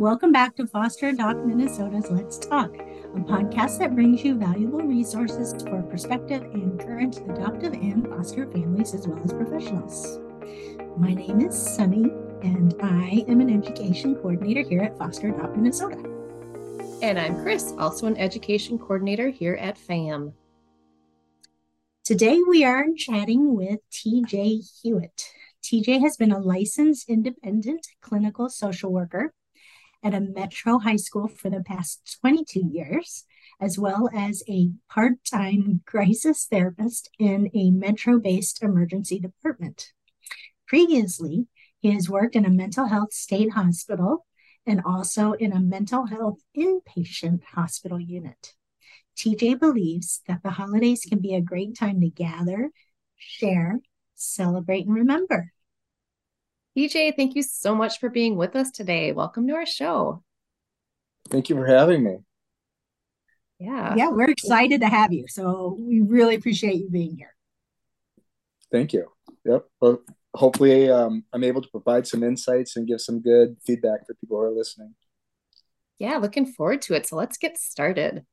Welcome back to Foster Adopt Minnesota's Let's Talk, a podcast that brings you valuable resources for prospective and current adoptive and foster families as well as professionals. My name is Sunny, and I am an education coordinator here at Foster Adopt Minnesota. And I'm Chris, also an education coordinator here at FAM. Today we are chatting with TJ Hewitt. TJ has been a licensed independent clinical social worker at a metro high school for the past 22 years, as well as a part-time crisis therapist in a metro-based emergency department. Previously, he has worked in a mental health state hospital and also in a mental health inpatient hospital unit. TJ believes that the holidays can be a great time to gather, share, celebrate, and remember. TJ, thank you so much for being with us today. Welcome to our show. Thank you for having me. Yeah, we're excited to have you. So we really appreciate you being here. Thank you. Yep. Well, hopefully I'm able to provide some insights and give some good feedback for people who are listening. Yeah, looking forward to it. So let's get started.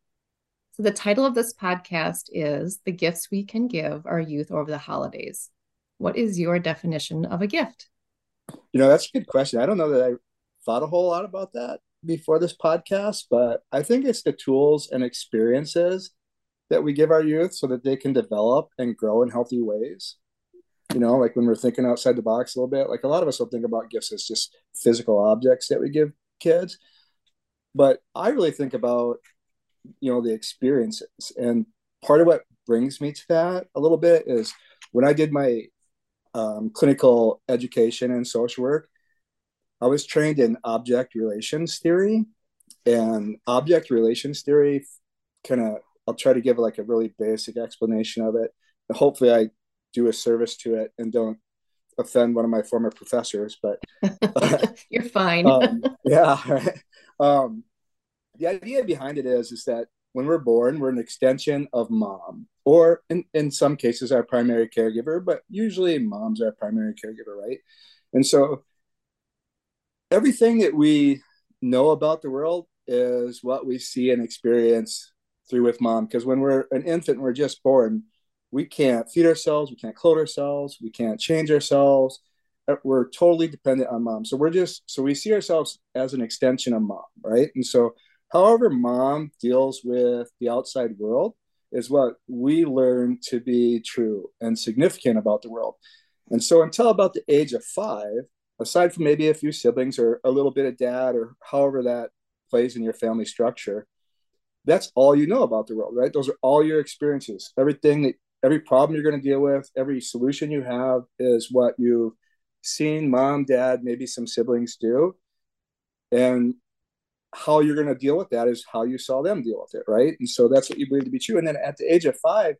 So the title of this podcast is The Gifts We Can Give Our Youth Over the Holidays. What is your definition of a gift? You know, that's a good question. I don't know that I thought a whole lot about that before this podcast, but I think it's the tools and experiences that we give our youth so that they can develop and grow in healthy ways. You know, like when we're thinking outside the box a little bit, like a lot of us will think about gifts as just physical objects that we give kids. But I really think about, you know, the experiences. And part of what brings me to that a little bit is when I did my clinical education and social work, I was trained in object relations theory. And object relations theory, I'll try to give like a really basic explanation of it. Hopefully I do a service to it and don't offend one of my former professors, but you're fine. The idea behind it is that when we're born, we're an extension of mom, or in some cases, our primary caregiver, but usually mom's our primary caregiver, right? And so everything that we know about the world is what we see and experience through with mom. Because when we're an infant, we're just born, we can't feed ourselves, we can't clothe ourselves, we can't change ourselves. We're totally dependent on mom. So we see ourselves as an extension of mom, right? And so however mom deals with the outside world is what we learn to be true and significant about the world. And so until about the age of 5, aside from maybe a few siblings or a little bit of dad or however that plays in your family structure, that's all you know about the world, right? Those are all your experiences. Every problem you're going to deal with, every solution you have is what you've seen mom, dad, maybe some siblings do. And how you're going to deal with that is how you saw them deal with it, right? And so that's what you believe to be true. And then at the age of 5,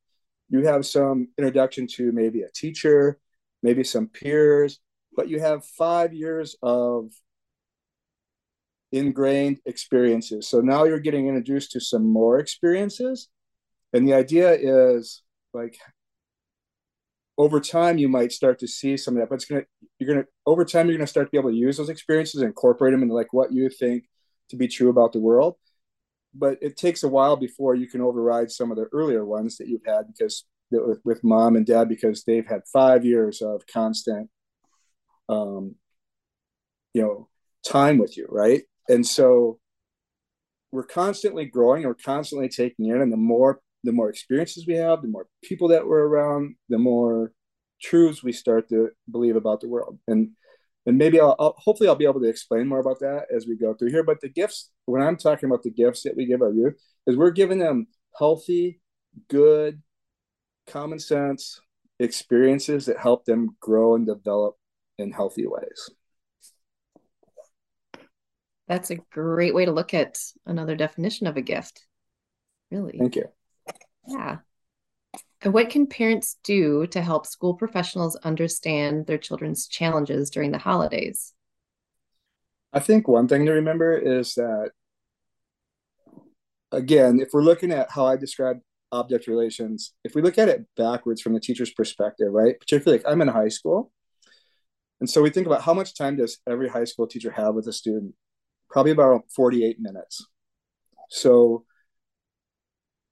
you have some introduction to maybe a teacher, maybe some peers, but you have 5 years of ingrained experiences. So now you're getting introduced to some more experiences. And the idea is, like, over time, you might start to see some of that, but you're going to start to be able to use those experiences and incorporate them into like what you think to be true about the world. But it takes a while before you can override some of the earlier ones that you've had because with mom and dad, because they've had 5 years of constant, time with you, right? And so we're constantly growing, we're constantly taking in, and the more experiences we have, the more people that we're around, the more truths we start to believe about the world. And maybe hopefully I'll be able to explain more about that as we go through here. But the gifts, when I'm talking about the gifts that we give our youth, is we're giving them healthy, good, common sense experiences that help them grow and develop in healthy ways. That's a great way to look at another definition of a gift. Really. Thank you. Yeah. And what can parents do to help school professionals understand their children's challenges during the holidays? I think one thing to remember is that, again, if we're looking at how I described object relations, if we look at it backwards from the teacher's perspective, right? Particularly, like, I'm in high school. And so we think about how much time does every high school teacher have with a student? probably about 48 minutes. So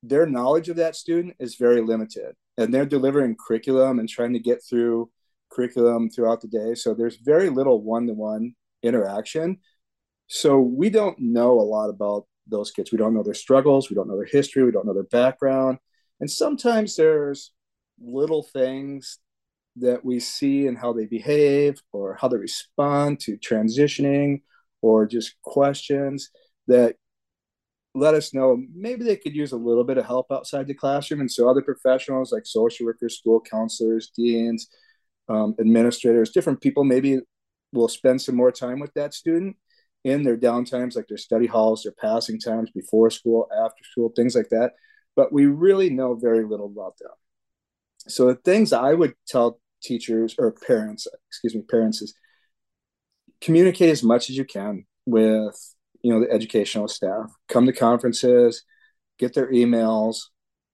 their knowledge of that student is very limited, and they're delivering curriculum and trying to get through curriculum throughout the day. So there's very little one-to-one interaction. So we don't know a lot about those kids. We don't know their struggles. We don't know their history. We don't know their background. And sometimes there's little things that we see in how they behave or how they respond to transitioning or just questions that let us know maybe they could use a little bit of help outside the classroom. And so other professionals like social workers, school counselors, deans, administrators, different people maybe will spend some more time with that student in their downtimes, like their study halls, their passing times, before school, after school, things like that. But we really know very little about them. So the things I would tell teachers or parents is communicate as much as you can with, the educational staff. Come to conferences, get their emails.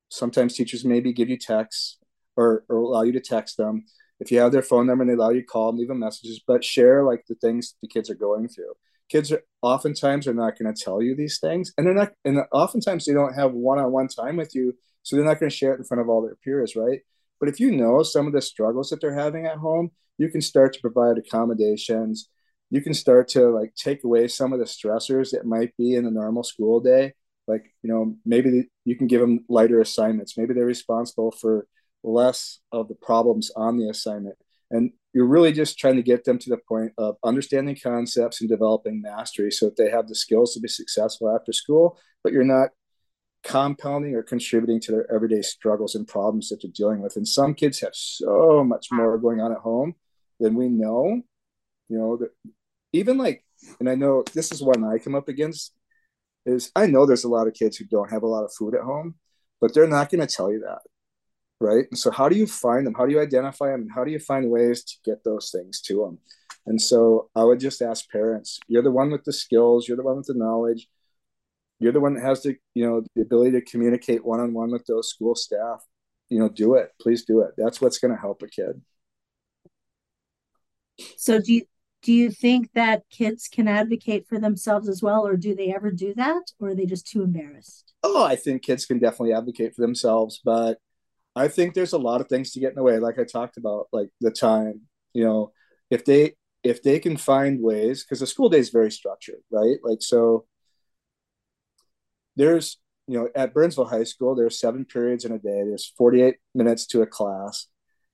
Sometimes teachers maybe give you texts or allow you to text them. If you have their phone number and they allow you to call and leave them messages, but share like the things the kids are going through. Kids are oftentimes are not going to tell you these things, and oftentimes they don't have one-on-one time with you. So they're not going to share it in front of all their peers, right? But if you know some of the struggles that they're having at home, you can start to provide accommodations. You can start to like take away some of the stressors that might be in the normal school day. Like, maybe you can give them lighter assignments. Maybe they're responsible for less of the problems on the assignment. And you're really just trying to get them to the point of understanding concepts and developing mastery so that they have the skills to be successful after school, but you're not compounding or contributing to their everyday struggles and problems that they're dealing with. And some kids have so much more going on at home than we know. Even and I know this is one I come up against, is I know there's a lot of kids who don't have a lot of food at home, but they're not going to tell you that, right? And so how do you find them? How do you identify them? And how do you find ways to get those things to them? And so I would just ask parents, you're the one with the skills, you're the one with the knowledge, you're the one that has the, the ability to communicate one-on-one with those school staff. Do it. Please do it. That's what's going to help a kid. So do you think that kids can advocate for themselves as well, or do they ever do that, or are they just too embarrassed? Oh, I think kids can definitely advocate for themselves, but I think there's a lot of things to get in the way. Like I talked about, like the time, if they can find ways, because the school day is very structured, right? Like, so there's, at Burnsville High School, there's 7 periods in a day. There's 48 minutes to a class.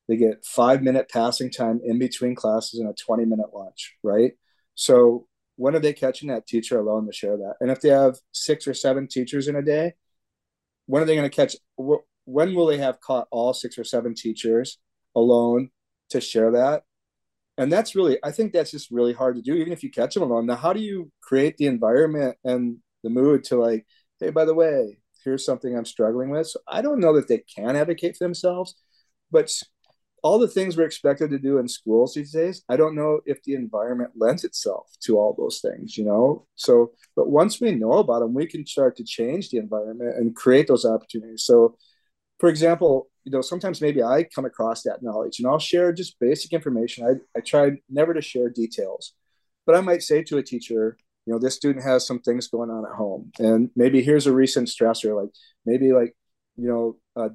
They get 5-minute passing time in between classes and a 20-minute lunch, right? So when are they catching that teacher alone to share that? And if they have 6 or 7 teachers in a day, when are they going to catch? When will they have caught all 6 or 7 teachers alone to share that? And that's really, I think that's just really hard to do, even if you catch them alone. Now, how do you create the environment and the mood to like, hey, by the way, here's something I'm struggling with. So I don't know that they can advocate for themselves, but all the things we're expected to do in schools these days, I don't know if the environment lends itself to all those things, So, but once we know about them, we can start to change the environment and create those opportunities. So, for example, sometimes maybe I come across that knowledge and I'll share just basic information. I try never to share details, but I might say to a teacher, this student has some things going on at home, and maybe here's a recent stressor. Like maybe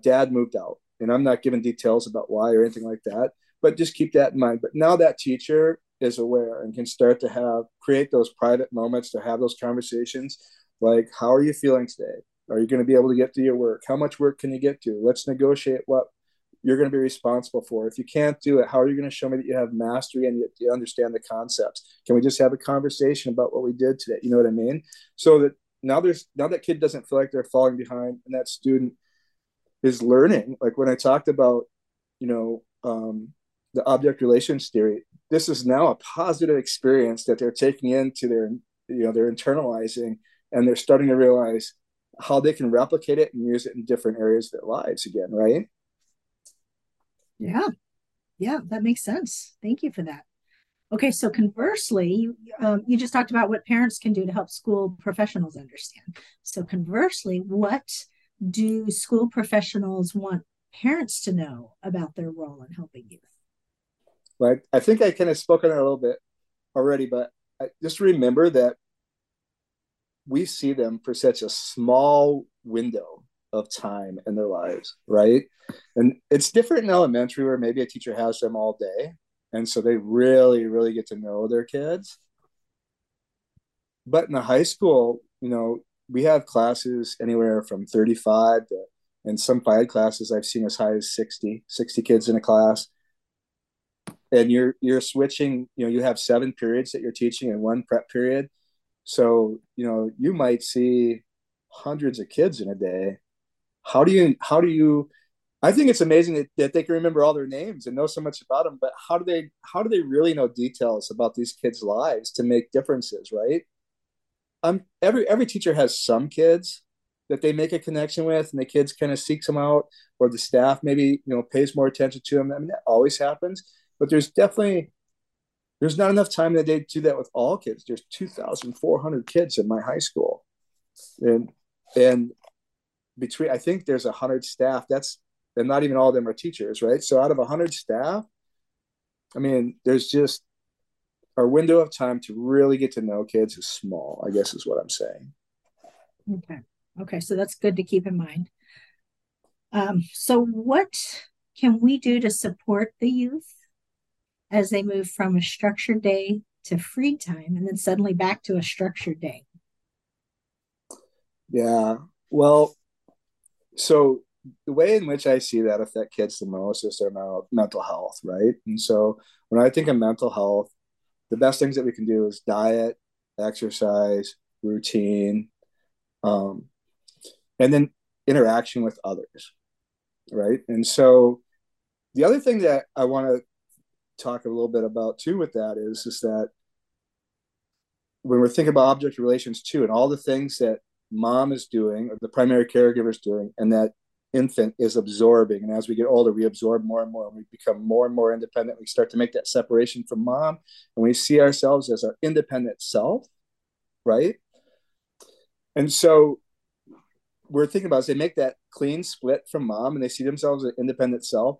dad moved out, and I'm not giving details about why or anything like that, but just keep that in mind. But now that teacher is aware and can start to create those private moments to have those conversations. Like, how are you feeling today? Are you going to be able to get to your work? How much work can you get to? Let's negotiate what you're going to be responsible for. If you can't do it, how are you going to show me that you have mastery and you understand the concepts? Can we just have a conversation about what we did today? You know what I mean? So that now that kid doesn't feel like they're falling behind, and that student is learning. Like when I talked about, the object relations theory, this is now a positive experience that they're taking into their, they're internalizing, and they're starting to realize how they can replicate it and use it in different areas of their lives again, right? Yeah. Yeah, that makes sense. Thank you for that. Okay, so conversely, you just talked about what parents can do to help school professionals understand. So conversely, what do school professionals want parents to know about their role in helping youth? Right. I think I kind of spoke on it a little bit already, but I just remember that we see them for such a small window of time in their lives, right? And it's different in elementary where maybe a teacher has them all day. And so they really, really get to know their kids. But in the high school, you know, we have classes anywhere from 35 to, and some PIAD classes I've seen as high as 60 kids in a class. And you're switching, you know, you have 7 periods that you're teaching and 1 prep period. So, you know, you might see hundreds of kids in a day. How do you, I think it's amazing that they can remember all their names and know so much about them, but how do they really know details about these kids' lives to make differences, right? Every teacher has some kids that they make a connection with, and the kids kind of seeks them out, or the staff maybe, you know, pays more attention to them. I mean, that always happens, but there's not enough time in the day to do that with all kids. There's 2,400 kids in my high school, and between, I think there's 100 staff. And not even all of them are teachers, right? So out of 100 staff, I mean, there's just, our window of time to really get to know kids is small, I guess is what I'm saying. Okay, so that's good to keep in mind. So what can we do to support the youth as they move from a structured day to free time and then suddenly back to a structured day? Yeah, well, so the way in which I see that affect kids the most is their mental health, right? And so when I think of mental health, the best things that we can do is diet, exercise, routine, and then interaction with others, right? And so the other thing that I want to talk a little bit about too with that is that when we're thinking about object relations too, and all the things that mom is doing or the primary caregiver is doing and that infant is absorbing, and as we get older we absorb more and more, and we become more and more independent. We start to make that separation from mom, and we see ourselves as our independent self, right? And so we're thinking about, as they make that clean split from mom and they see themselves as an independent self,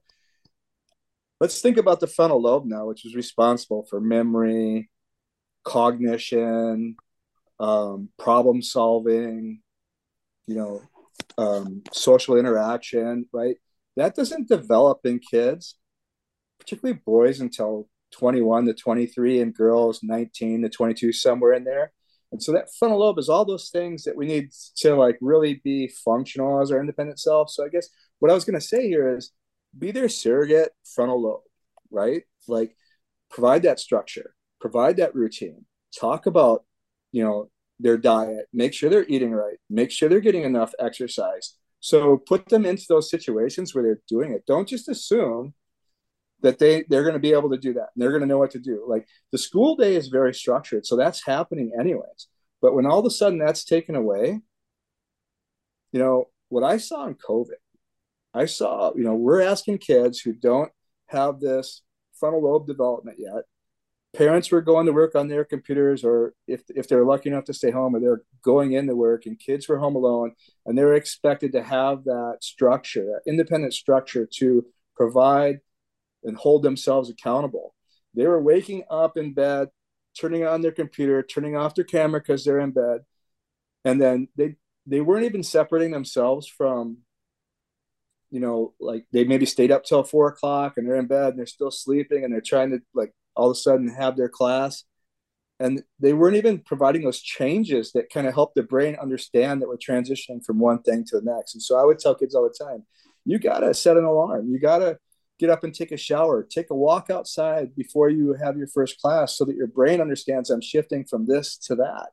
let's think about the frontal lobe now, which is responsible for memory, cognition, problem solving, you know, social interaction, right? That doesn't develop in kids, particularly boys, until 21 to 23, and girls 19 to 22, somewhere in there. And so that frontal lobe is all those things that we need to like really be functional as our independent self. So I guess what I was going to say here is be their surrogate frontal lobe, right? Like provide that structure, provide that routine, talk about, you know, their diet, make sure they're eating right, make sure they're getting enough exercise. So put them into those situations where they're doing it. Don't just assume that they're going to be able to do that. And they're going to know what to do. Like the school day is very structured, so that's happening anyways. But when all of a sudden that's taken away, you know, what I saw in COVID, I saw, you know, we're asking kids who don't have this frontal lobe development yet, parents were going to work on their computers, or if they're lucky enough to stay home, or they're going into work, and kids were home alone, and they were expected to have that structure, that independent structure to provide and hold themselves accountable. They were waking up in bed, turning on their computer, turning off their camera because they're in bed. And then they weren't even separating themselves from, you know, like they maybe stayed up till 4 o'clock and they're in bed and they're still sleeping and they're trying to like, all of a sudden have their class, and they weren't even providing those changes that kind of help the brain understand that we're transitioning from one thing to the next. And so I would tell kids all the time, you got to set an alarm. You got to get up and take a shower, take a walk outside before you have your first class so that your brain understands I'm shifting from this to that.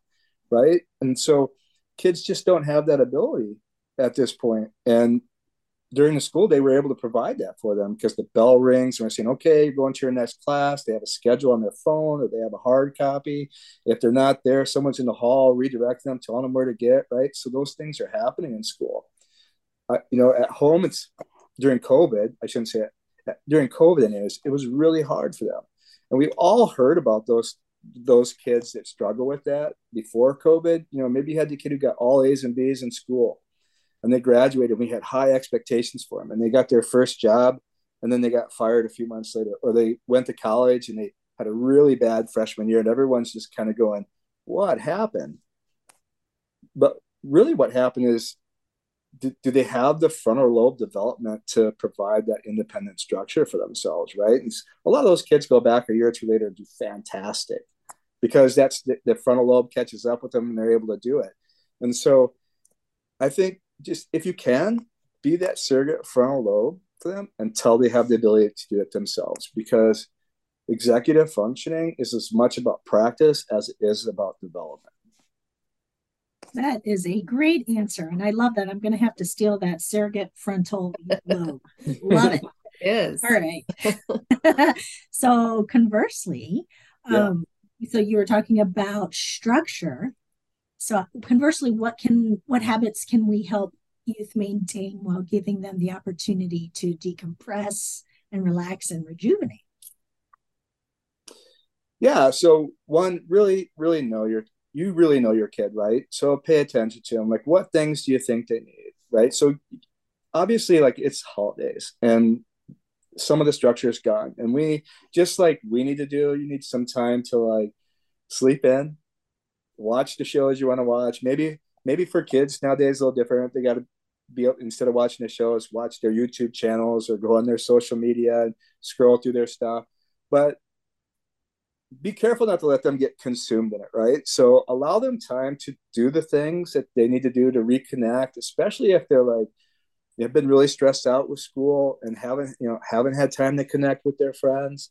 Right. And so kids just don't have that ability at this point. And during the school day, we're able to provide that for them because the bell rings and we're saying, okay, you're going to your next class. They have a schedule on their phone, or they have a hard copy. If they're not there, someone's in the hall redirecting them, telling them where to get, right? So those things are happening in school. You know, at home, it's during COVID, I shouldn't say it, during COVID, and it was really hard for them. And we've all heard about those kids that struggle with that before COVID. You know, maybe you had the kid who got all A's and B's in school, and they graduated, we had high expectations for them, and they got their first job, and then they got fired a few months later, or they went to college and they had a really bad freshman year, and everyone's just kind of going, what happened? But really what happened is, do they have the frontal lobe development to provide that independent structure for themselves, right? And a lot of those kids go back a year or two later and do fantastic, because that's the frontal lobe catches up with them and they're able to do it. And so I think just if you can, be that surrogate frontal lobe to them until they have the ability to do it themselves, because executive functioning is as much about practice as it is about development. That is a great answer. And I love that. I'm going to have to steal that surrogate frontal lobe. Love it. It is. All right. So conversely, so you were talking about structure. So conversely, what habits can we help youth maintain while giving them the opportunity to decompress and relax and rejuvenate? Yeah. So one, you really know your kid, right? So pay attention to them. Like, what things do you think they need, right? So obviously, like, it's holidays and some of the structure is gone. And you need some time to like sleep in, watch the shows you want to watch. Maybe for kids nowadays, a little different. They got to be up, instead of watching the shows, watch their YouTube channels or go on their social media and scroll through their stuff. But be careful not to let them get consumed in it, right? So allow them time to do the things that they need to do to reconnect, especially if they've been really stressed out with school and haven't had time to connect with their friends.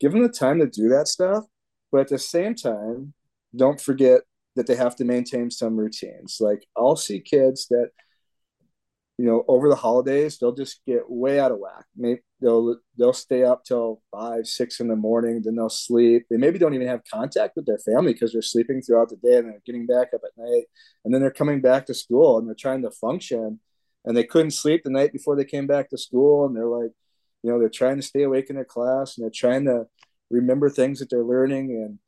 Give them the time to do that stuff, but at the same time, don't forget that they have to maintain some routines. Like, I'll see kids that, over the holidays, they'll just get way out of whack. Maybe they'll stay up till 5, 6 in the morning, then they'll sleep. They maybe don't even have contact with their family because they're sleeping throughout the day and they're getting back up at night. And then they're coming back to school and they're trying to function, and they couldn't sleep the night before they came back to school. And they're like, they're trying to stay awake in their class and they're trying to remember things that they're learning. And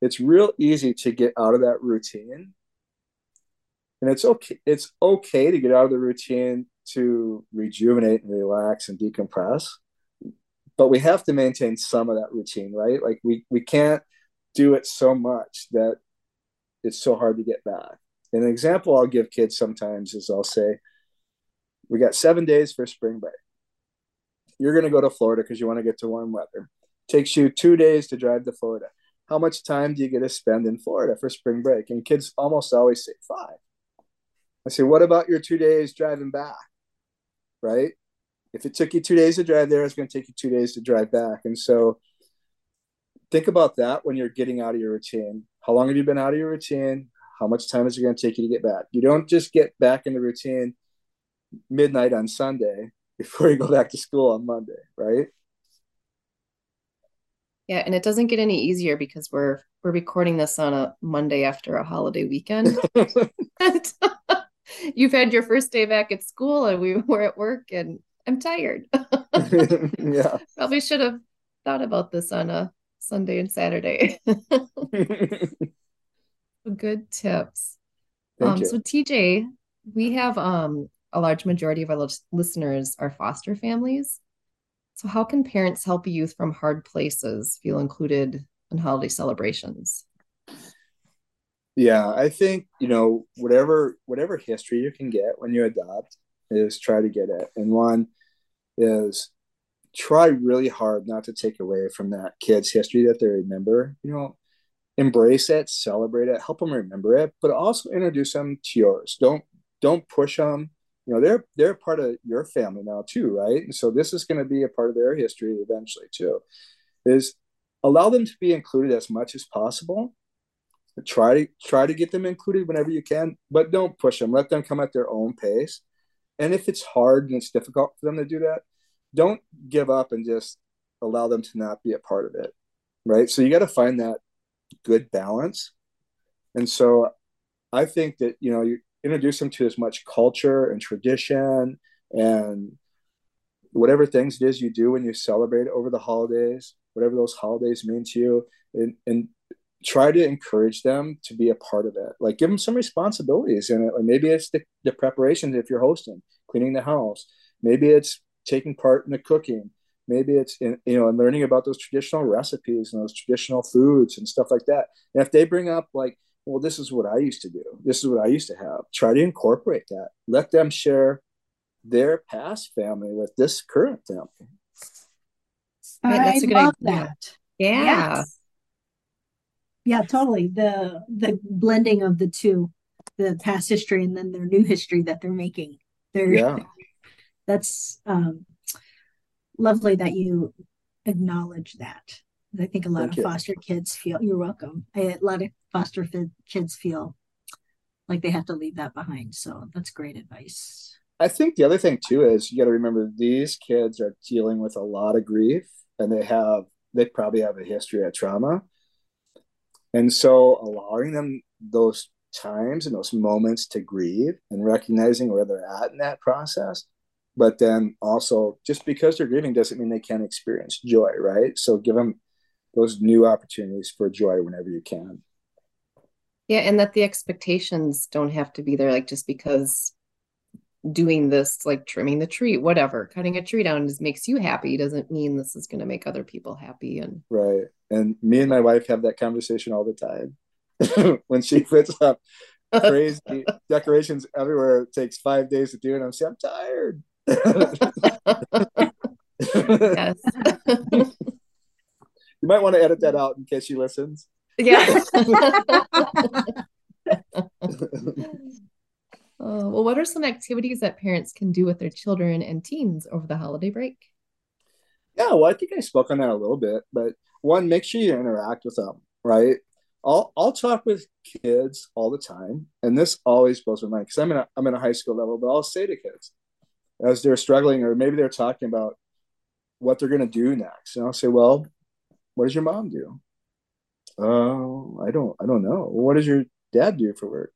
it's real easy to get out of that routine. And it's okay to get out of the routine to rejuvenate and relax and decompress. But we have to maintain some of that routine, right? Like we can't do it so much that it's so hard to get back. And an example I'll give kids sometimes is I'll say, we got 7 days for spring break. You're going to go to Florida because you want to get to warm weather. Takes you 2 days to drive to Florida. How much time do you get to spend in Florida for spring break? And kids almost always say 5. I say, what about your 2 days driving back, right? If it took you 2 days to drive there, it's going to take you 2 days to drive back. And so think about that when you're getting out of your routine. How long have you been out of your routine? How much time is it going to take you to get back? You don't just get back in the routine midnight on Sunday before you go back to school on Monday, right? Yeah, and it doesn't get any easier because we're recording this on a Monday after a holiday weekend. You've had your first day back at school and we were at work and I'm tired. Yeah. Probably should have thought about this on a Sunday and Saturday. Good tips. Thank you. So TJ, we have a large majority of our listeners are foster families. So how can parents help youth from hard places feel included in holiday celebrations? Yeah, I think, whatever history you can get when you adopt is try to get it. And one is try really hard not to take away from that kid's history that they remember. Embrace it, celebrate it, help them remember it, but also introduce them to yours. Don't push them. They're part of your family now too, right? And so this is going to be a part of their history eventually too, is allow them to be included as much as possible. Try to get them included whenever you can, but don't push them. Let them come at their own pace. And if it's hard and it's difficult for them to do that, don't give up and just allow them to not be a part of it, right? So you got to find that good balance. And so I think that, you introduce them to as much culture and tradition and whatever things it is you do when you celebrate over the holidays, whatever those holidays mean to you, and try to encourage them to be a part of it. Like, give them some responsibilities in it. Like, maybe it's the preparations if you're hosting, cleaning the house. Maybe it's taking part in the cooking. Maybe it's in learning about those traditional recipes and those traditional foods and stuff like that. And if they bring up like, well, this is what I used to do. This is what I used to have. Try to incorporate that. Let them share their past family with this current family. Right, that's a good idea. That. Yeah. Yes. Yeah, totally. The blending of the two, the past history and then their new history that they're making. Yeah. That's lovely that you acknowledge that. I think a lot of foster kids feel, you're welcome. A lot of foster kids feel like they have to leave that behind. So that's great advice. I think the other thing too is you got to remember these kids are dealing with a lot of grief, and they probably have a history of trauma. And so allowing them those times and those moments to grieve and recognizing where they're at in that process. But then also, just because they're grieving doesn't mean they can't experience joy, right? So give them those new opportunities for joy whenever you can. Yeah, and that the expectations don't have to be there, like just because doing this, like trimming the tree, whatever, cutting a tree down just makes you happy doesn't mean this is going to make other people happy. And right. And me and my wife have that conversation all the time. When she puts up crazy decorations everywhere, it takes 5 days to do, and I'm tired. Yes. You might want to edit that out in case she listens. Yeah. Well, what are some activities that parents can do with their children and teens over the holiday break? Yeah, well, I think I spoke on that a little bit, but one, make sure you interact with them, right? I'll talk with kids all the time, and this always blows my mind because I'm in a high school level, but I'll say to kids as they're struggling, or maybe they're talking about what they're going to do next, and I'll say, well, what does your mom do? Oh, I don't know. What does your dad do for work?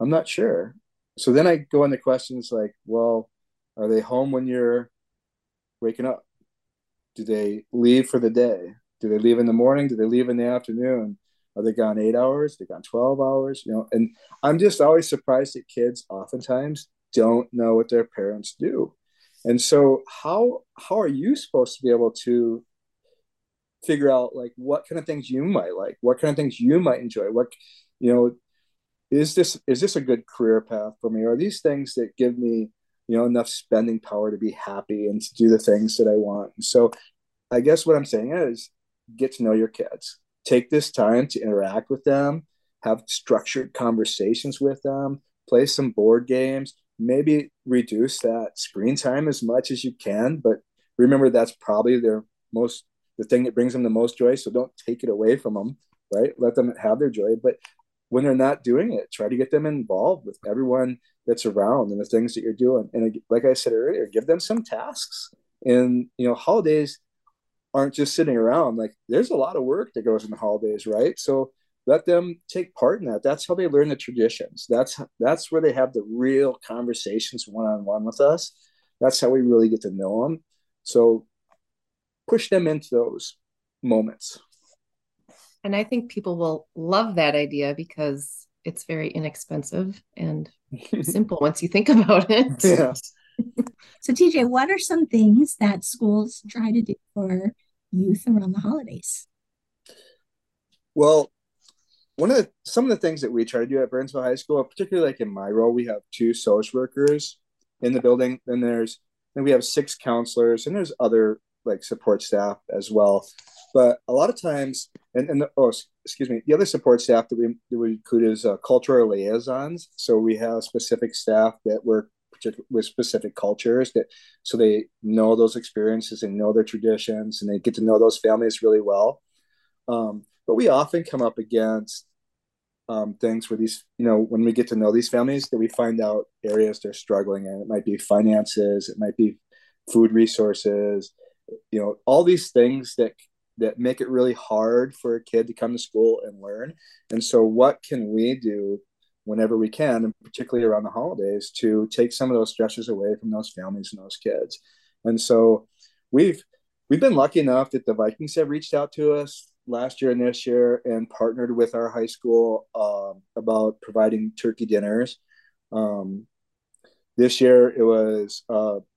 I'm not sure. So then I go into questions like, well, are they home when you're waking up? Do they leave for the day? Do they leave in the morning? Do they leave in the afternoon? Are they gone 8 hours? Are they gone 12 hours? You know, and I'm just always surprised that kids oftentimes don't know what their parents do. And so how are you supposed to be able to figure out like what kind of things you might like, what kind of things you might enjoy? What, you know, is this a good career path for me? Are these things that give me, you know, enough spending power to be happy and to do the things that I want? And so I guess what I'm saying is get to know your kids. Take this time to interact with them, have structured conversations with them, play some board games, maybe reduce that screen time as much as you can. But remember, that's probably the thing that brings them the most joy. So don't take it away from them, right? Let them have their joy. But when they're not doing it, try to get them involved with everyone that's around and the things that you're doing. And like I said earlier, give them some tasks. And, you know, holidays aren't just sitting around. Like, there's a lot of work that goes in the holidays, right? So let them take part in that. That's how they learn the traditions. That's where they have the real conversations one-on-one with us. That's how we really get to know them. So push them into those moments. And I think people will love that idea because it's very inexpensive and simple once you think about it. Yeah. So TJ, what are some things that schools try to do for youth around the holidays? Well, some of the things that we try to do at Burnsville High School, particularly like in my role, we have 2 social workers in the building, and we have 6 counselors, and there's other like support staff as well. But a lot of times, the other support staff that we include is cultural liaisons. So we have specific staff that work with specific cultures, that so they know those experiences and know their traditions, and they get to know those families really well. But we often come up against things where these, you know, when we get to know these families, that we find out areas they're struggling in. It might be finances, it might be food resources, you know, all these things that make it really hard for a kid to come to school and learn. And so what can we do whenever we can, and particularly around the holidays, to take some of those stresses away from those families and those kids? And so we've been lucky enough that the Vikings have reached out to us last year and this year and partnered with our high school about providing turkey dinners. This year it was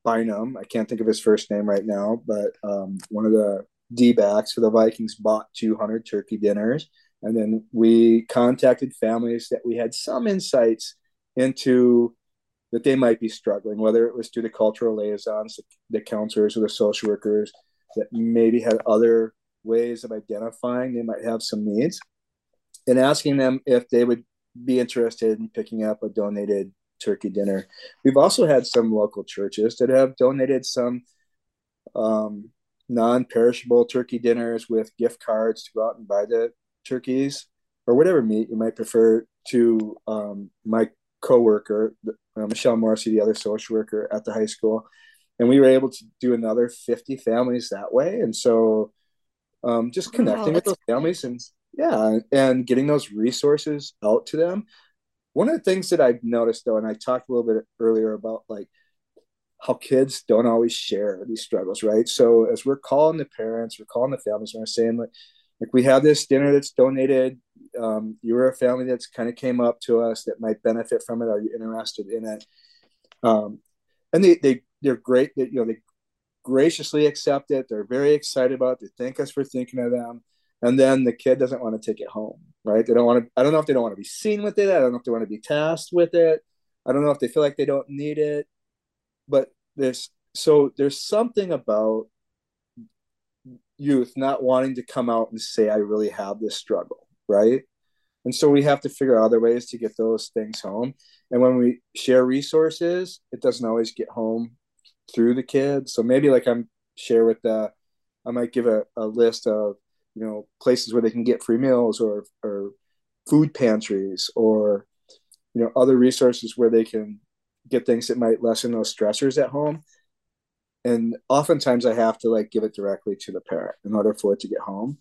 Bynum. I can't think of his first name right now, but one of the D-backs for the Vikings bought 200 turkey dinners. And then we contacted families that we had some insights into that they might be struggling, whether it was through the cultural liaisons, the counselors, or the social workers that maybe had other ways of identifying they might have some needs, and asking them if they would be interested in picking up a donated turkey dinner. We've also had some local churches that have donated some non-perishable turkey dinners with gift cards to go out and buy the turkeys or whatever meat you might prefer to my coworker, Michelle Morrissey, the other social worker at the high school. And we were able to do another 50 families that way. And so just connecting with those families and and getting those resources out to them. One of the things that I've noticed, though, and I talked a little bit earlier about like how kids don't always share these struggles, right? So as we're calling the parents, we're calling the families, and we're saying like we have this dinner that's donated. You were a family that's kind of came up to us that might benefit from it. Are you interested in it? And they're great. That they graciously accept it. They're very excited about it. They thank us for thinking of them. And then the kid doesn't want to take it home, right? They don't want to. I don't know if they don't want to be seen with it. I don't know if they want to be tasked with it. I don't know if they feel like they don't need it. But there's something about youth not wanting to come out and say, I really have this struggle, right? And so we have to figure out other ways to get those things home. And when we share resources, it doesn't always get home through the kids. So maybe like I might give a list of, places where they can get free meals or food pantries or, other resources where they can get things that might lessen those stressors at home. And oftentimes I have to give it directly to the parent in order for it to get home.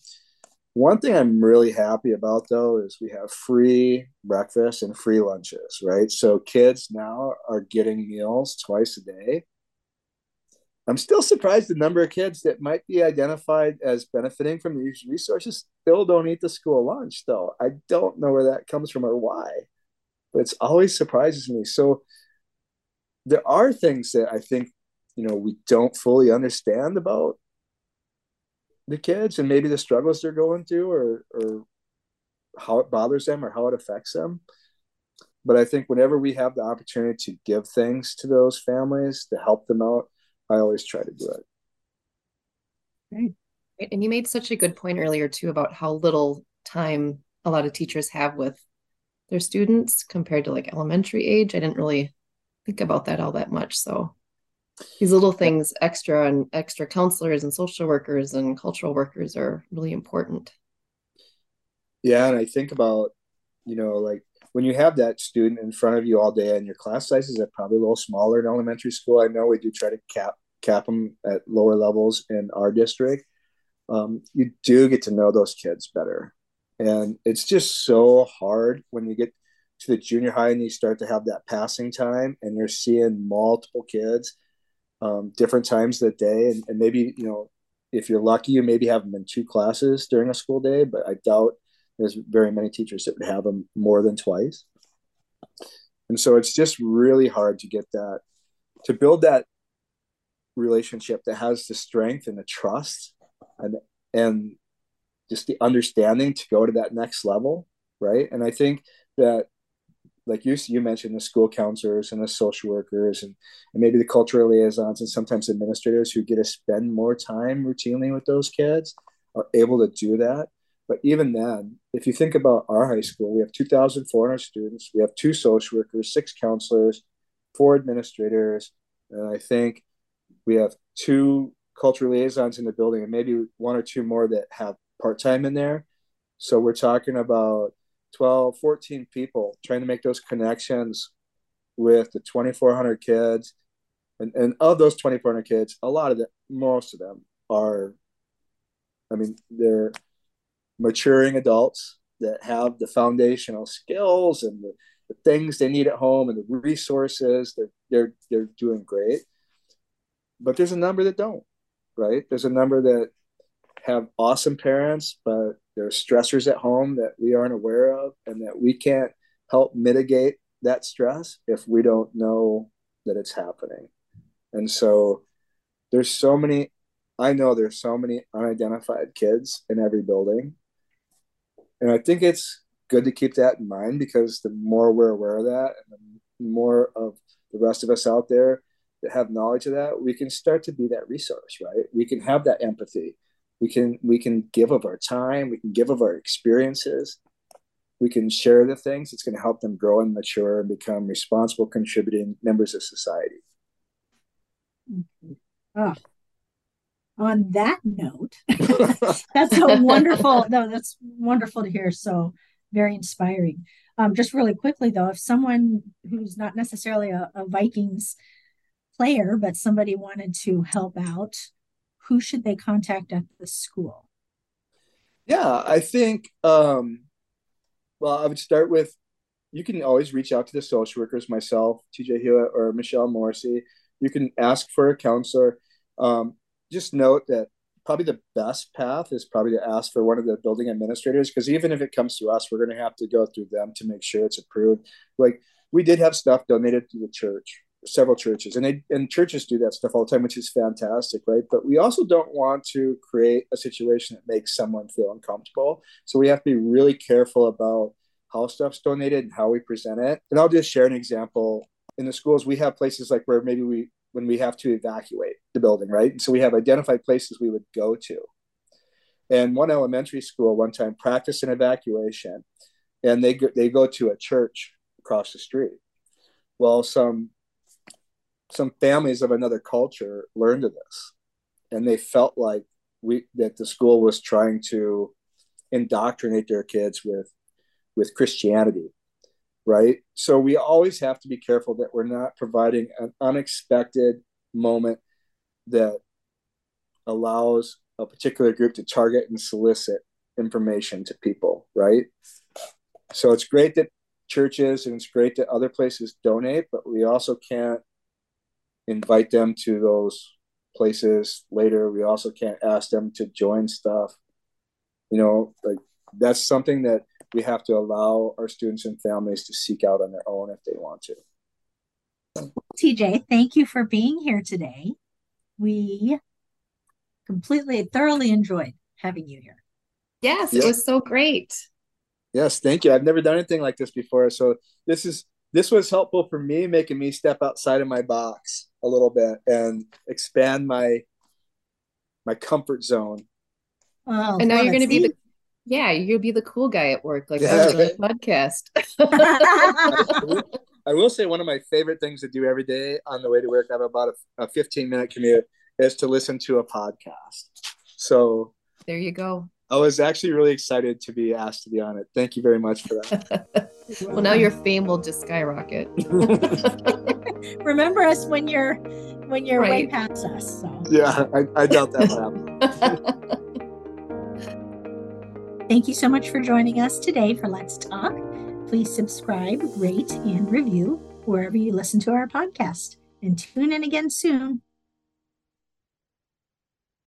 One thing I'm really happy about, though, is we have free breakfast and free lunches, right? So kids now are getting meals twice a day. I'm still surprised the number of kids that might be identified as benefiting from these resources still don't eat the school lunch, though. I don't know where that comes from or why, but it's always surprises me. So there are things that I think, we don't fully understand about the kids and maybe the struggles they're going through or how it bothers them or how it affects them. But I think whenever we have the opportunity to give things to those families to help them out, I always try to do it. Right. And you made such a good point earlier too, about how little time a lot of teachers have with their students compared to elementary age. I didn't really think about that all that much. So these little things extra and extra counselors and social workers and cultural workers are really important. Yeah. And I think about, when you have that student in front of you all day and your class sizes are probably a little smaller in elementary school. I know we do try to cap them at lower levels in our district. You do get to know those kids better. And it's just so hard when you get to the junior high and you start to have that passing time and you're seeing multiple kids different times of the day. And maybe, if you're lucky, you maybe have them in two classes during a school day, but I doubt there's very many teachers that would have them more than twice. And so it's just really hard to get that, to build that relationship that has the strength and the trust and just the understanding to go to that next level, right? And I think that, like you mentioned, the school counselors and the social workers and maybe the cultural liaisons and sometimes administrators who get to spend more time routinely with those kids are able to do that. But even then, if you think about our high school, we have 2,400 students. We have 2 social workers, 6 counselors, 4 administrators. And I think we have 2 cultural liaisons in the building and maybe 1 or 2 more that have part-time in there. So we're talking about 12, 14 people trying to make those connections with the 2,400 kids. And of those 2,400 kids, most of them are, they're maturing adults that have the foundational skills and the things they need at home and the resources. They're doing great, but there's a number that don't, right? There's a number that have awesome parents, but there are stressors at home that we aren't aware of and that we can't help mitigate that stress if we don't know that it's happening. And so I know there's so many unidentified kids in every building. And I think it's good to keep that in mind, because the more we're aware of that, and the more of the rest of us out there that have knowledge of that, we can start to be that resource, right? We can have that empathy. We can give of our time. We can give of our experiences. We can share the things that's going to help them grow and mature and become responsible, contributing members of society. Okay. Oh. On that note, that's wonderful to hear. So very inspiring. Just really quickly, though, if someone who's not necessarily a Vikings player, but somebody wanted to help out, who should they contact at the school? Yeah, I think, well, I would start with, you can always reach out to the social workers, myself, TJ Hewitt, or Michelle Morrissey. You can ask for a counselor. Just note that probably the best path is probably to ask for one of the building administrators, because even if it comes to us, we're going to have to go through them to make sure it's approved. Like, we did have stuff donated to the church, several churches, and churches do that stuff all the time, which is fantastic, right? But we also don't want to create a situation that makes someone feel uncomfortable. So we have to be really careful about how stuff's donated and how we present it. And I'll just share an example. In the schools, we have places like where maybe when we have to evacuate the building, right? And so we have identified places we would go to. And one elementary school one time practiced an evacuation, and they go to a church across the street. Well, some families of another culture learned of this, and they felt like that the school was trying to indoctrinate their kids with Christianity. Right. So we always have to be careful that we're not providing an unexpected moment that allows a particular group to target and solicit information to people. Right. So it's great that churches, and it's great that other places donate, but we also can't invite them to those places later. We also can't ask them to join stuff. You know, like, that's something that we have to allow our students and families to seek out on their own if they want to. TJ, thank you for being here today. We thoroughly enjoyed having you here. Yes, it was so great. Yes, thank you. I've never done anything like this before. So this was helpful for me, making me step outside of my box a little bit and expand my comfort zone. Oh, and now you're going to be you'll be the cool guy at work, like on the podcast. I will say, one of my favorite things to do every day on the way to work, I have about a 15-minute commute, is to listen to a podcast. So there you go. I was actually really excited to be asked to be on it. Thank you very much for that. Well, now your fame will just skyrocket. Remember us when you're right way past us. So. Yeah, I doubt that will happen. Thank you so much for joining us today for Let's Talk. Please subscribe, rate, and review wherever you listen to our podcast. And tune in again soon.